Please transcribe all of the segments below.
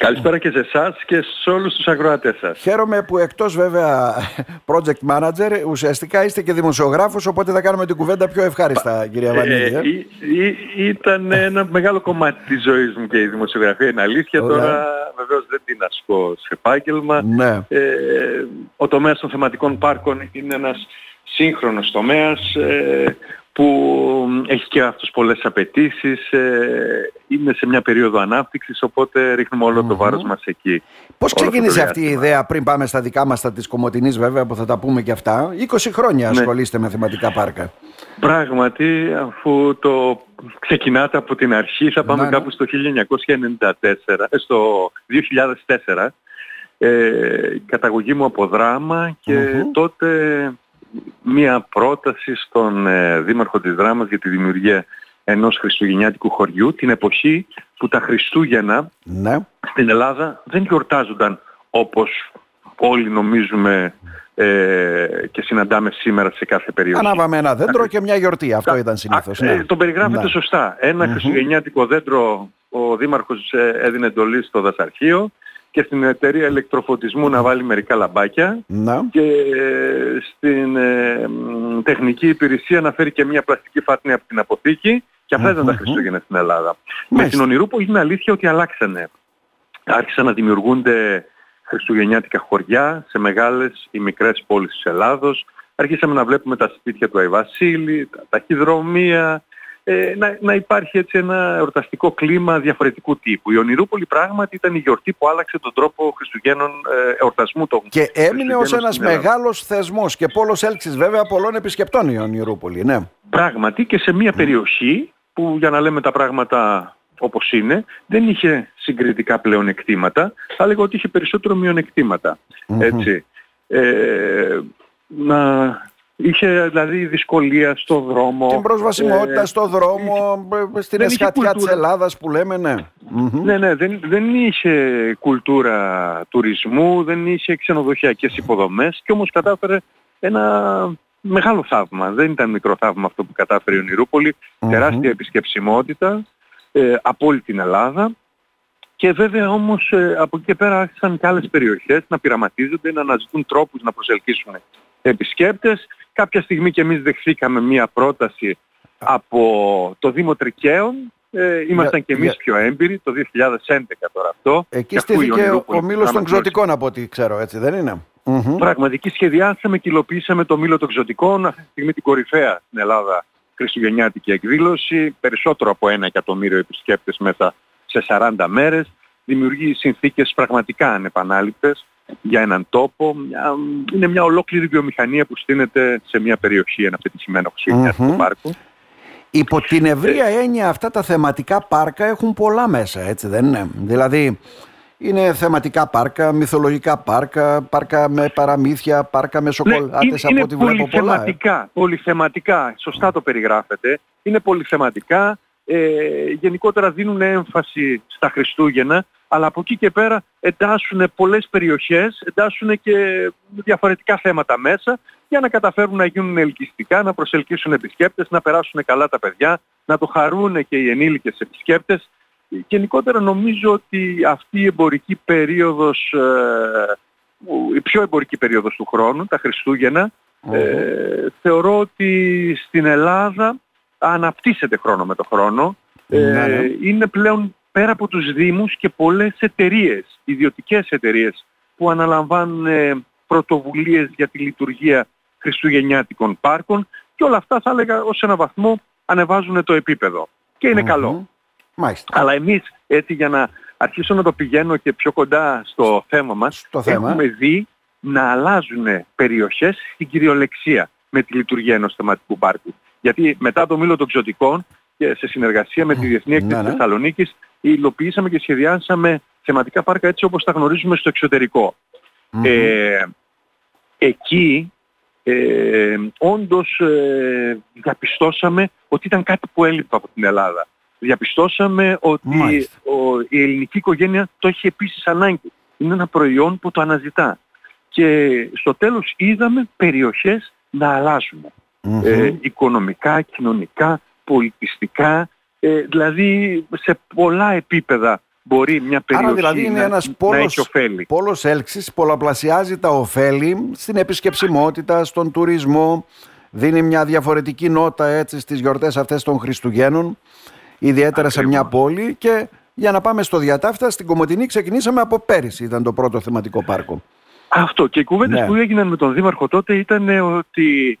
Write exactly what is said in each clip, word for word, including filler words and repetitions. Καλησπέρα και σε εσάς και σε όλους τους ακροατές σας. Χαίρομαι που εκτός βέβαια project manager, ουσιαστικά είστε και δημοσιογράφος, οπότε θα κάνουμε την κουβέντα πιο ευχάριστα, κυρία Βανίλη. Ε, ή, ή, ήταν ένα μεγάλο κομμάτι της ζωής μου και η δημοσιογραφία, είναι αλήθεια. Ωραία. Τώρα βεβαίως δεν τι να σου πω σε επάγγελμα. Ναι. Ε, ο τομέας των θεματικών πάρκων είναι ένας σύγχρονος τομέας, ε, που έχει και αυτούς πολλές απαιτήσεις, ε, είναι σε μια περίοδο ανάπτυξης, οπότε ρίχνουμε όλο mm-hmm. το βάρος μας εκεί. Πώς ξεκίνησε αυτή η ιδέα, πριν πάμε στα δικά μας, τα της Κομοτηνής βέβαια, που θα τα πούμε και αυτά, είκοσι χρόνια ναι. ασχολείστε με θεματικά πάρκα. Πράγματι, αφού το ξεκινάτε από την αρχή, θα πάμε να, ναι. κάπου στο χίλια εννιακόσια ενενήντα τέσσερα, στο δύο χιλιάδες τέσσερα, ε, η καταγωγή μου από Δράμα και mm-hmm. τότε... μία πρόταση στον ε, δήμαρχο της Δράμας για τη δημιουργία ενός χριστουγεννιάτικου χωριού την εποχή που τα Χριστούγεννα ναι. στην Ελλάδα δεν γιορτάζονταν όπως όλοι νομίζουμε ε, και συναντάμε σήμερα σε κάθε περίοδο. Ανάβαμε ένα δέντρο α, και μια γιορτή, αυτό α, ήταν συνήθως. Α, ναι. Το περιγράφετε ναι. σωστά. Ένα mm-hmm. χριστουγεννιάτικο δέντρο, ο δήμαρχος έδινε εντολή στο δασαρχείο και στην εταιρεία ηλεκτροφωτισμού να βάλει μερικά λαμπάκια να. Και στην ε, τεχνική υπηρεσία να φέρει και μια πλαστική φάτνη από την αποθήκη και αυτά ήταν mm-hmm. τα Χριστούγεννα στην Ελλάδα. Μάλιστα. Με την Ονειρούπολη είναι αλήθεια ότι αλλάξανε. Άρχισαν να δημιουργούνται χριστουγεννιάτικα χωριά σε μεγάλες ή μικρές πόλεις της Ελλάδος. Άρχισαμε να βλέπουμε τα σπίτια του Αϊ Βασίλη, τα ταχυδρομεία, Ε, να, να υπάρχει έτσι ένα εορταστικό κλίμα διαφορετικού τύπου. Η Ονειρούπολη πράγματι ήταν η γιορτή που άλλαξε τον τρόπο Χριστουγέννων ε, εορτασμού των και έμεινε ως ένας μεγάλος θεσμός και πόλος έλξης βέβαια πολλών επισκεπτών η Ονειρούπολη. Ναι. Πράγματι και σε μια mm. περιοχή που, για να λέμε τα πράγματα όπως είναι, δεν είχε συγκριτικά πλεονεκτήματα, θα έλεγα ότι είχε περισσότερο μειονεκτήματα. Mm-hmm. Έτσι. Ε, να... Είχε δηλαδή δυσκολία στο δρόμο. Την προσβασιμότητα ε, στο δρόμο, είχε, στην εσχατιά της Ελλάδας που λέμε, ναι. Ναι, ναι, δεν, δεν είχε κουλτούρα τουρισμού, δεν είχε ξενοδοχειακές υποδομές και όμως κατάφερε ένα μεγάλο θαύμα. Δεν ήταν μικρό θαύμα αυτό που κατάφερε η Ονειρούπολη. Mm-hmm. Τεράστια επισκεψιμότητα ε, από όλη την Ελλάδα. Και βέβαια όμως ε, από εκεί και πέρα άρχισαν και άλλες περιοχές να πειραματίζονται, να αναζητούν τρόπους να προσελκύσουν επισκέπτες. Κάποια στιγμή και εμείς δεχθήκαμε μία πρόταση από το Δήμο Τρικαίων. Ε, ήμασταν και εμείς yeah. πιο έμπειροι, το δύο χιλιάδες έντεκα τώρα αυτό. Εκεί στήθηκε ο, ο Μύλος των Ξωτικών από ό,τι ξέρω, έτσι δεν είναι. Mm-hmm. Πραγματική σχεδιάσαμε και υλοποιήσαμε το Μύλο των Ξωτικών. Αυτή τη στιγμή την κορυφαία στην Ελλάδα χριστουγεννιάτικη εκδήλωση. Περισσότερο από ένα εκατομμύριο επισκέπτες μέσα σε σαράντα μέρες. Δημιουργεί συνθήκες πραγματικά ανεπανάληπτες για έναν τόπο, μια, είναι μια ολόκληρη βιομηχανία που στείνεται σε μια περιοχή, ένα πετυχημένο χριστουγεννιάτικο mm-hmm. πάρκο. Υπό την ευρία έννοια αυτά τα θεματικά πάρκα έχουν πολλά μέσα, έτσι δεν είναι? Δηλαδή είναι θεματικά πάρκα, μυθολογικά πάρκα, πάρκα με παραμύθια, πάρκα με σοκολάτες, ναι, είναι, από ό,τι βλέπω πολλά. Είναι πολυθεματικά, πολυθεματικά, σωστά το περιγράφετε, είναι πολυθεματικά, ε, γενικότερα δίνουν έμφαση στα Χριστούγεννα, αλλά από εκεί και πέρα εντάσσουν πολλές περιοχές, εντάσσουν και διαφορετικά θέματα μέσα για να καταφέρουν να γίνουν ελκυστικά, να προσελκύσουν επισκέπτες, να περάσουν καλά τα παιδιά, να το χαρούν και οι ενήλικες επισκέπτες. Γενικότερα νομίζω ότι αυτή η εμπορική περίοδος, η πιο εμπορική περίοδος του χρόνου, τα Χριστούγεννα, mm-hmm. ε, θεωρώ ότι στην Ελλάδα αναπτύσσεται χρόνο με το χρόνο. Mm-hmm. Ε, είναι πλέον πέρα από τους Δήμους και πολλές εταιρείες, ιδιωτικές εταιρείες που αναλαμβάνουν πρωτοβουλίες για τη λειτουργία χριστουγεννιάτικων πάρκων και όλα αυτά θα έλεγα ως ένα βαθμό ανεβάζουν το επίπεδο και είναι mm-hmm. καλό. Μάλιστα. Αλλά εμείς έτσι, για να αρχίσω να το πηγαίνω και πιο κοντά στο θέμα μας, στο έχουμε θέμα. δει να αλλάζουν περιοχές στην κυριολεξία με τη λειτουργία ενός θεματικού πάρκου. Γιατί μετά το Μύλο των Ξωτικών και σε συνεργασία με τη Διεθνή Έκθεση ναι, Θεσσαλονίκη, υλοποιήσαμε και σχεδιάσαμε θεματικά πάρκα έτσι όπως τα γνωρίζουμε στο εξωτερικό. Mm-hmm. Ε, εκεί ε, όντως ε, διαπιστώσαμε ότι ήταν κάτι που έλειπε από την Ελλάδα. Διαπιστώσαμε ότι ο, η ελληνική οικογένεια το έχει επίσης ανάγκη. Είναι ένα προϊόν που το αναζητά. Και στο τέλος είδαμε περιοχές να αλλάζουν. Mm-hmm. Ε, οικονομικά, κοινωνικά, πολιτιστικά, ε, δηλαδή σε πολλά επίπεδα μπορεί μια περιοχή Άρα, δηλαδή, είναι να, ένας πόλος, να έχει ωφέλη. Πόλος έλξης, πολλαπλασιάζει τα ωφέλη στην επισκεψιμότητα, στον τουρισμό, δίνει μια διαφορετική νότα έτσι, στις γιορτές αυτές των Χριστουγέννων, ιδιαίτερα Ακριβώς. σε μια πόλη. Και για να πάμε στο διατάφτα, στην Κομοτηνή ξεκινήσαμε από πέρυσι, ήταν το πρώτο θεματικό πάρκο. Αυτό, και οι κουβέντες ναι. που έγιναν με τον Δήμαρχο τότε ήταν ότι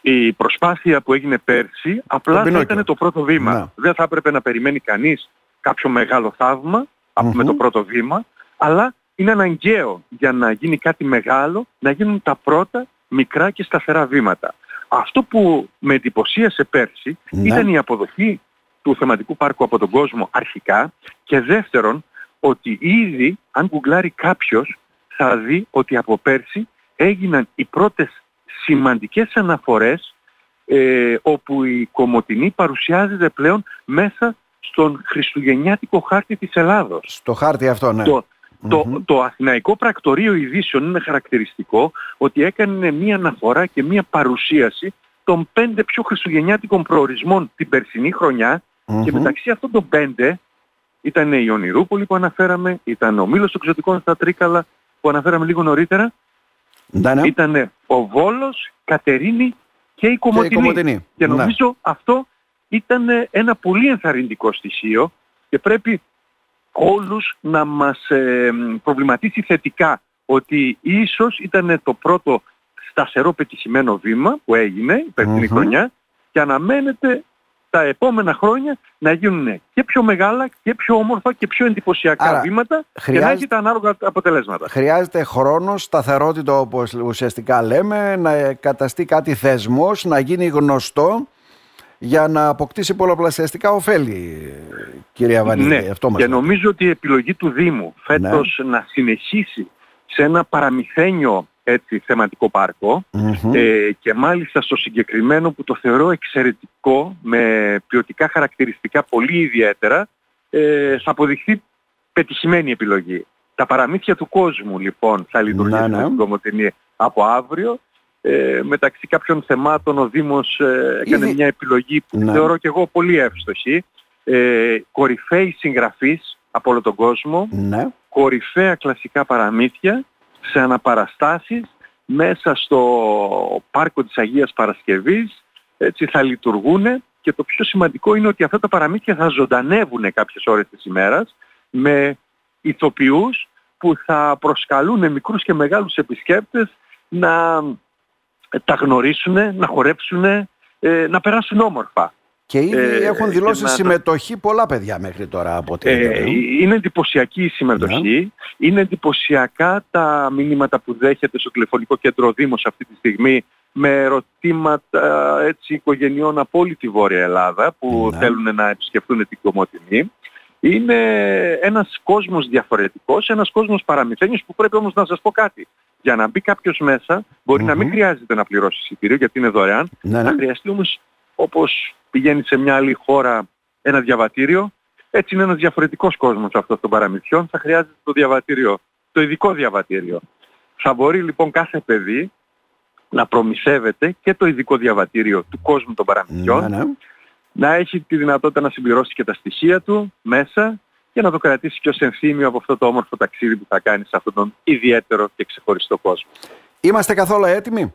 η προσπάθεια που έγινε πέρσι απλά θα ήταν το πρώτο βήμα. Ναι. Δεν θα έπρεπε να περιμένει κανείς κάποιο μεγάλο θαύμα mm-hmm. με το πρώτο βήμα, αλλά είναι αναγκαίο για να γίνει κάτι μεγάλο να γίνουν τα πρώτα μικρά και σταθερά βήματα. Αυτό που με εντυπωσίασε πέρσι ναι. ήταν η αποδοχή του θεματικού πάρκου από τον κόσμο αρχικά, και δεύτερον ότι ήδη αν γκουγκλάρει κάποιος θα δει ότι από πέρσι έγιναν οι πρώτες σημαντικές αναφορές ε, όπου η Κομοτηνή παρουσιάζεται πλέον μέσα στον χριστουγεννιάτικο χάρτη της Ελλάδος. Στο χάρτη αυτό, ναι. Το, το, mm-hmm. το Αθηναϊκό Πρακτορείο Ειδήσεων είναι χαρακτηριστικό ότι έκανε μία αναφορά και μία παρουσίαση των πέντε πιο χριστουγεννιάτικων προορισμών την περσινή χρονιά mm-hmm. και μεταξύ αυτών των πέντε ήταν η Ονειρούπολη που αναφέραμε, ήταν ο Μύλος των Ξωτικών στα Τρίκαλα που αναφέραμε λίγο νωρίτερα, ναι, ναι. ήταν ο Βόλος, Κατερίνη και η Κομοτηνή. Και, η Κομοτηνή. και νομίζω ναι. αυτό ήταν ένα πολύ ενθαρρυντικό στοιχείο και πρέπει όλους να μας ε, προβληματίσει θετικά ότι ίσως ήταν το πρώτο σταθερό πετυχημένο βήμα που έγινε η περσινή mm-hmm. χρονιά, και αναμένεται τα επόμενα χρόνια να γίνουν και πιο μεγάλα και πιο όμορφα και πιο εντυπωσιακά Άρα, βήματα χρειάζεται... και να έχει τα ανάλογα αποτελέσματα. Χρειάζεται χρόνο, σταθερότητα όπως ουσιαστικά λέμε, να καταστεί κάτι θεσμός, να γίνει γνωστό για να αποκτήσει πολλαπλασιαστικά ωφέλη, κυρία Βανίλη. Ναι, αυτό μας και νομίζω δηλαδή. ότι η επιλογή του Δήμου φέτος ναι. να συνεχίσει σε ένα παραμυθένιο έτσι, θεματικό πάρκο mm-hmm. ε, και μάλιστα στο συγκεκριμένο που το θεωρώ εξαιρετικό, με ποιοτικά χαρακτηριστικά πολύ ιδιαίτερα, ε, θα αποδειχθεί πετυχημένη επιλογή. Τα παραμύθια του κόσμου λοιπόν θα λειτουργήσουν ναι, ναι. στην Κομοτηνή από αύριο. Ε, μεταξύ κάποιων θεμάτων ο Δήμος ε, έκανε Ήδη... μια επιλογή που ναι. θεωρώ και εγώ πολύ εύστοχη. Ε, κορυφαίοι συγγραφείς από όλο τον κόσμο, ναι. κορυφαία κλασικά παραμύθια σε αναπαραστάσεις μέσα στο πάρκο της Αγίας Παρασκευής, έτσι θα λειτουργούν, και το πιο σημαντικό είναι ότι αυτά τα παραμύθια θα ζωντανεύουν κάποιες ώρες της ημέρας με ηθοποιούς που θα προσκαλούν μικρούς και μεγάλους επισκέπτες να τα γνωρίσουν, να χορέψουν, να περάσουν όμορφα. Και ήδη ε, έχουν δηλώσει να... συμμετοχή πολλά παιδιά μέχρι τώρα από την ε, Είναι εντυπωσιακή η συμμετοχή, ναι. είναι εντυπωσιακά τα μηνύματα που δέχεται στο τηλεφωνικό κέντρο Δήμος αυτή τη στιγμή, με ερωτήματα έτσι, οικογενειών από όλη τη Βόρεια Ελλάδα που ναι. θέλουν να επισκεφτούν την Κομοτηνή. Είναι ένας κόσμος διαφορετικός, ένας κόσμος παραμυθένιος, που πρέπει όμως να σας πω κάτι. Για να μπει κάποιος μέσα μπορεί mm-hmm. να μην χρειάζεται να πληρώσει εισιτήριο γιατί είναι δωρεάν, ναι, ναι. να χρειαστεί όμως, όπως πηγαίνει σε μια άλλη χώρα, ένα διαβατήριο. Έτσι είναι ένας διαφορετικός κόσμος αυτός των παραμυθιών. Θα χρειάζεται το διαβατήριο, το ειδικό διαβατήριο. Θα μπορεί λοιπόν κάθε παιδί να προμηθεύεται και το ειδικό διαβατήριο του κόσμου των παραμυθιών, ναι, ναι. να έχει τη δυνατότητα να συμπληρώσει και τα στοιχεία του μέσα και να το κρατήσει και ως ενθύμιο από αυτό το όμορφο ταξίδι που θα κάνει σε αυτόν τον ιδιαίτερο και ξεχωριστό κόσμο. Είμαστε καθόλου έτοιμοι?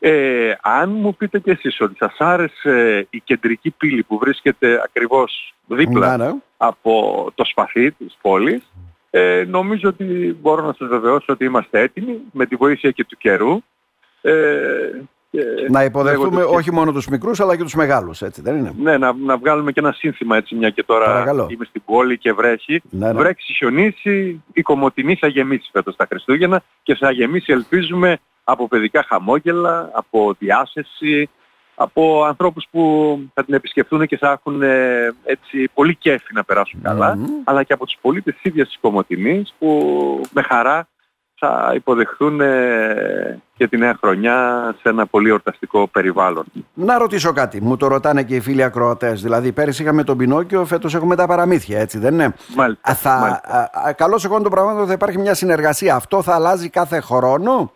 Ε, αν μου πείτε κι εσείς ότι σας άρεσε η κεντρική πύλη που βρίσκεται ακριβώς δίπλα Λάρα. από το σπαθί της πόλης, ε, νομίζω ότι μπορώ να σας βεβαιώσω ότι είμαστε έτοιμοι με τη βοήθεια και του καιρού. Ε, Να υποδεχτούμε όχι και... μόνο τους μικρούς αλλά και τους μεγάλους, έτσι δεν είναι? Ναι, να, να βγάλουμε και ένα σύνθημα έτσι, μια και τώρα Παρακαλώ. είμαι στην πόλη και βρέχει. Ναι, ναι. Βρέξει, χιονίσει, η Κομοτηνή θα γεμίσει φέτος τα Χριστούγεννα, και θα γεμίσει ελπίζουμε από παιδικά χαμόγελα, από διάθεση, από ανθρώπους που θα την επισκεφτούν και θα έχουν έτσι, πολύ κέφι να περάσουν καλά, mm-hmm. αλλά και από τους πολίτες της ίδιας της Κομοτηνής που με χαρά θα υποδεχθούν ε, και τη νέα χρονιά σε ένα πολύ ορταστικό περιβάλλον. Να ρωτήσω κάτι, μου το ρωτάνε και οι φίλοι ακροατές. Δηλαδή πέρυσι είχαμε τον Πινόκιο, φέτος έχουμε τα παραμύθια, έτσι δεν είναι? Μάλιστα, θα, μάλιστα. Α, καλώς εγώ των πραγμάτων θα υπάρχει μια συνεργασία. Αυτό θα αλλάζει κάθε χρόνο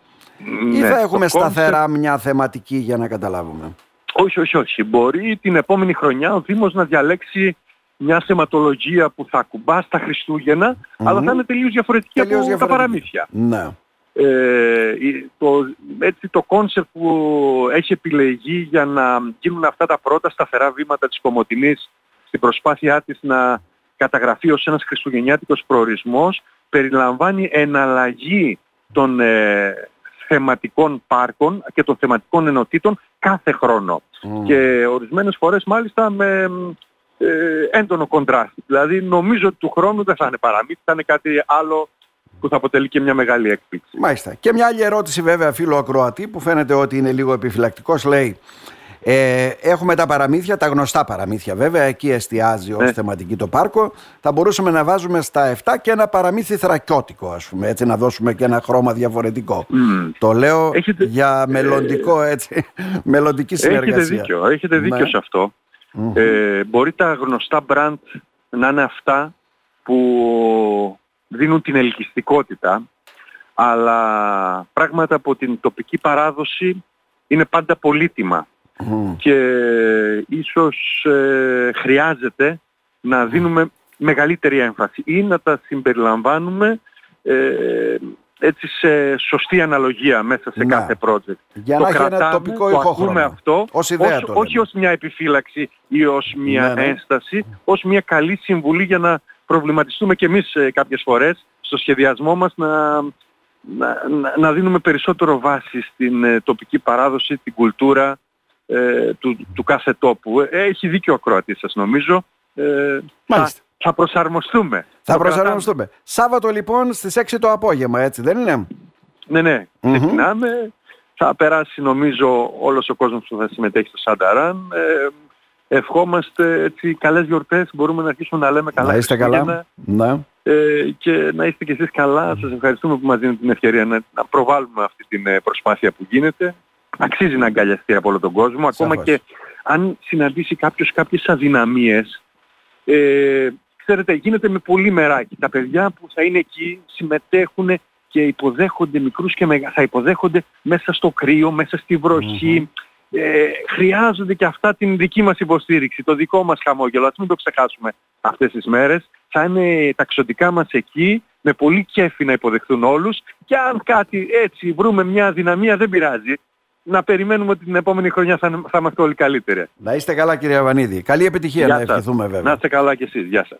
ναι, ή θα έχουμε σταθερά κόμψε... μια θεματική, για να καταλάβουμε? Όχι, όχι, όχι. Μπορεί την επόμενη χρονιά ο Δήμος να διαλέξει μια θεματολογία που θα ακουμπά στα Χριστούγεννα, mm-hmm. αλλά θα είναι τελείως διαφορετική από διαφορετική. τα παραμύθια. Ναι. Ε, το, έτσι το κόνσεπτ που έχει επιλεγεί για να γίνουν αυτά τα πρώτα σταθερά βήματα της Κομοτηνής στην προσπάθειά της να καταγραφεί ως ένας χριστουγεννιάτικος προορισμός, περιλαμβάνει εναλλαγή των ε, θεματικών πάρκων και των θεματικών ενωτήτων κάθε χρόνο. Mm. Και ορισμένες φορές μάλιστα με ε, έντονο κοντράστη. Δηλαδή νομίζω ότι του χρόνου δεν θα είναι παραμύθι, θα είναι κάτι άλλο που θα αποτελεί και μια μεγάλη έκπληξη. Μάλιστα. Και μια άλλη ερώτηση βέβαια φίλο ακροατή που φαίνεται ότι είναι λίγο επιφυλακτικός, λέει ε, έχουμε τα παραμύθια, τα γνωστά παραμύθια βέβαια, εκεί εστιάζει ως ε. θεματική το πάρκο, θα μπορούσαμε να βάζουμε στα εφτά και ένα παραμύθι θρακιώτικο ας πούμε, έτσι να δώσουμε και ένα χρώμα διαφορετικό. Mm. Το λέω έχετε... για μελλοντικό έτσι, μελλοντική συνεργασία. Έχετε δίκιο, έχετε δίκιο ναι. σε αυτό. Mm-hmm. Ε, μπορεί τα γνωστά brand να είναι αυτά που δίνουν την ελκυστικότητα, αλλά πράγματα από την τοπική παράδοση είναι πάντα πολύτιμα mm. και ίσως ε, χρειάζεται να δίνουμε μεγαλύτερη έμφαση ή να τα συμπεριλαμβάνουμε ε, έτσι σε σωστή αναλογία μέσα σε να. κάθε project. Για το να κρατάμε, έχει ένα τοπικό το ακούμε αυτό, ως ιδέα ως, όχι ως μια επιφύλαξη ή ως μια ναι, ναι. ένσταση, ως μια καλή συμβουλή για να προβληματιστούμε και εμείς ε, κάποιες φορές στο σχεδιασμό μας να, να, να δίνουμε περισσότερο βάση στην ε, τοπική παράδοση, την κουλτούρα ε, του, του κάθε τόπου. Έχει δίκιο ο ακροατής σας νομίζω. Ε, θα, θα προσαρμοστούμε. Θα προσαρμοστούμε. Κρατάμε. Σάββατο λοιπόν στις έξι το απόγευμα, έτσι δεν είναι? Ναι, ναι. Mm-hmm. Ξεκινάμε. Θα περάσει νομίζω όλος ο κόσμος που θα συμμετέχει στο Σανταράν. Ε, Ευχόμαστε έτσι, καλές γιορτές, μπορούμε να αρχίσουμε να λέμε καλά. Να είστε καλά. Ναι. Ε, και να είστε κι εσείς καλά. Σας ευχαριστούμε που μας δίνετε την ευκαιρία να, να προβάλλουμε αυτή την προσπάθεια που γίνεται. Αξίζει να αγκαλιαστεί από όλο τον κόσμο. Ακόμα Σαφώς. και αν συναντήσει κάποιος κάποιες αδυναμίες, ε, ξέρετε, γίνεται με πολύ μεράκι. Τα παιδιά που θα είναι εκεί συμμετέχουν και υποδέχονται μικρούς και μεγα... θα υποδέχονται μέσα στο κρύο, μέσα στη βροχή. Mm-hmm. Ε, χρειάζονται και αυτά την δική μας υποστήριξη, το δικό μας χαμόγελο. Ας μην το ξεχάσουμε αυτές τις μέρες. Θα είναι τα ξωτικά μας εκεί, με πολύ κέφι να υποδεχθούν όλους. Και αν κάτι έτσι βρούμε μια δυναμία, δεν πειράζει. Να περιμένουμε ότι την επόμενη χρονιά θα, θα είμαστε όλοι καλύτεροι. Να είστε καλά κύριε Βανίδη. Καλή επιτυχία να ευχηθούμε βέβαια. Να είστε καλά κι εσείς. Γεια σας.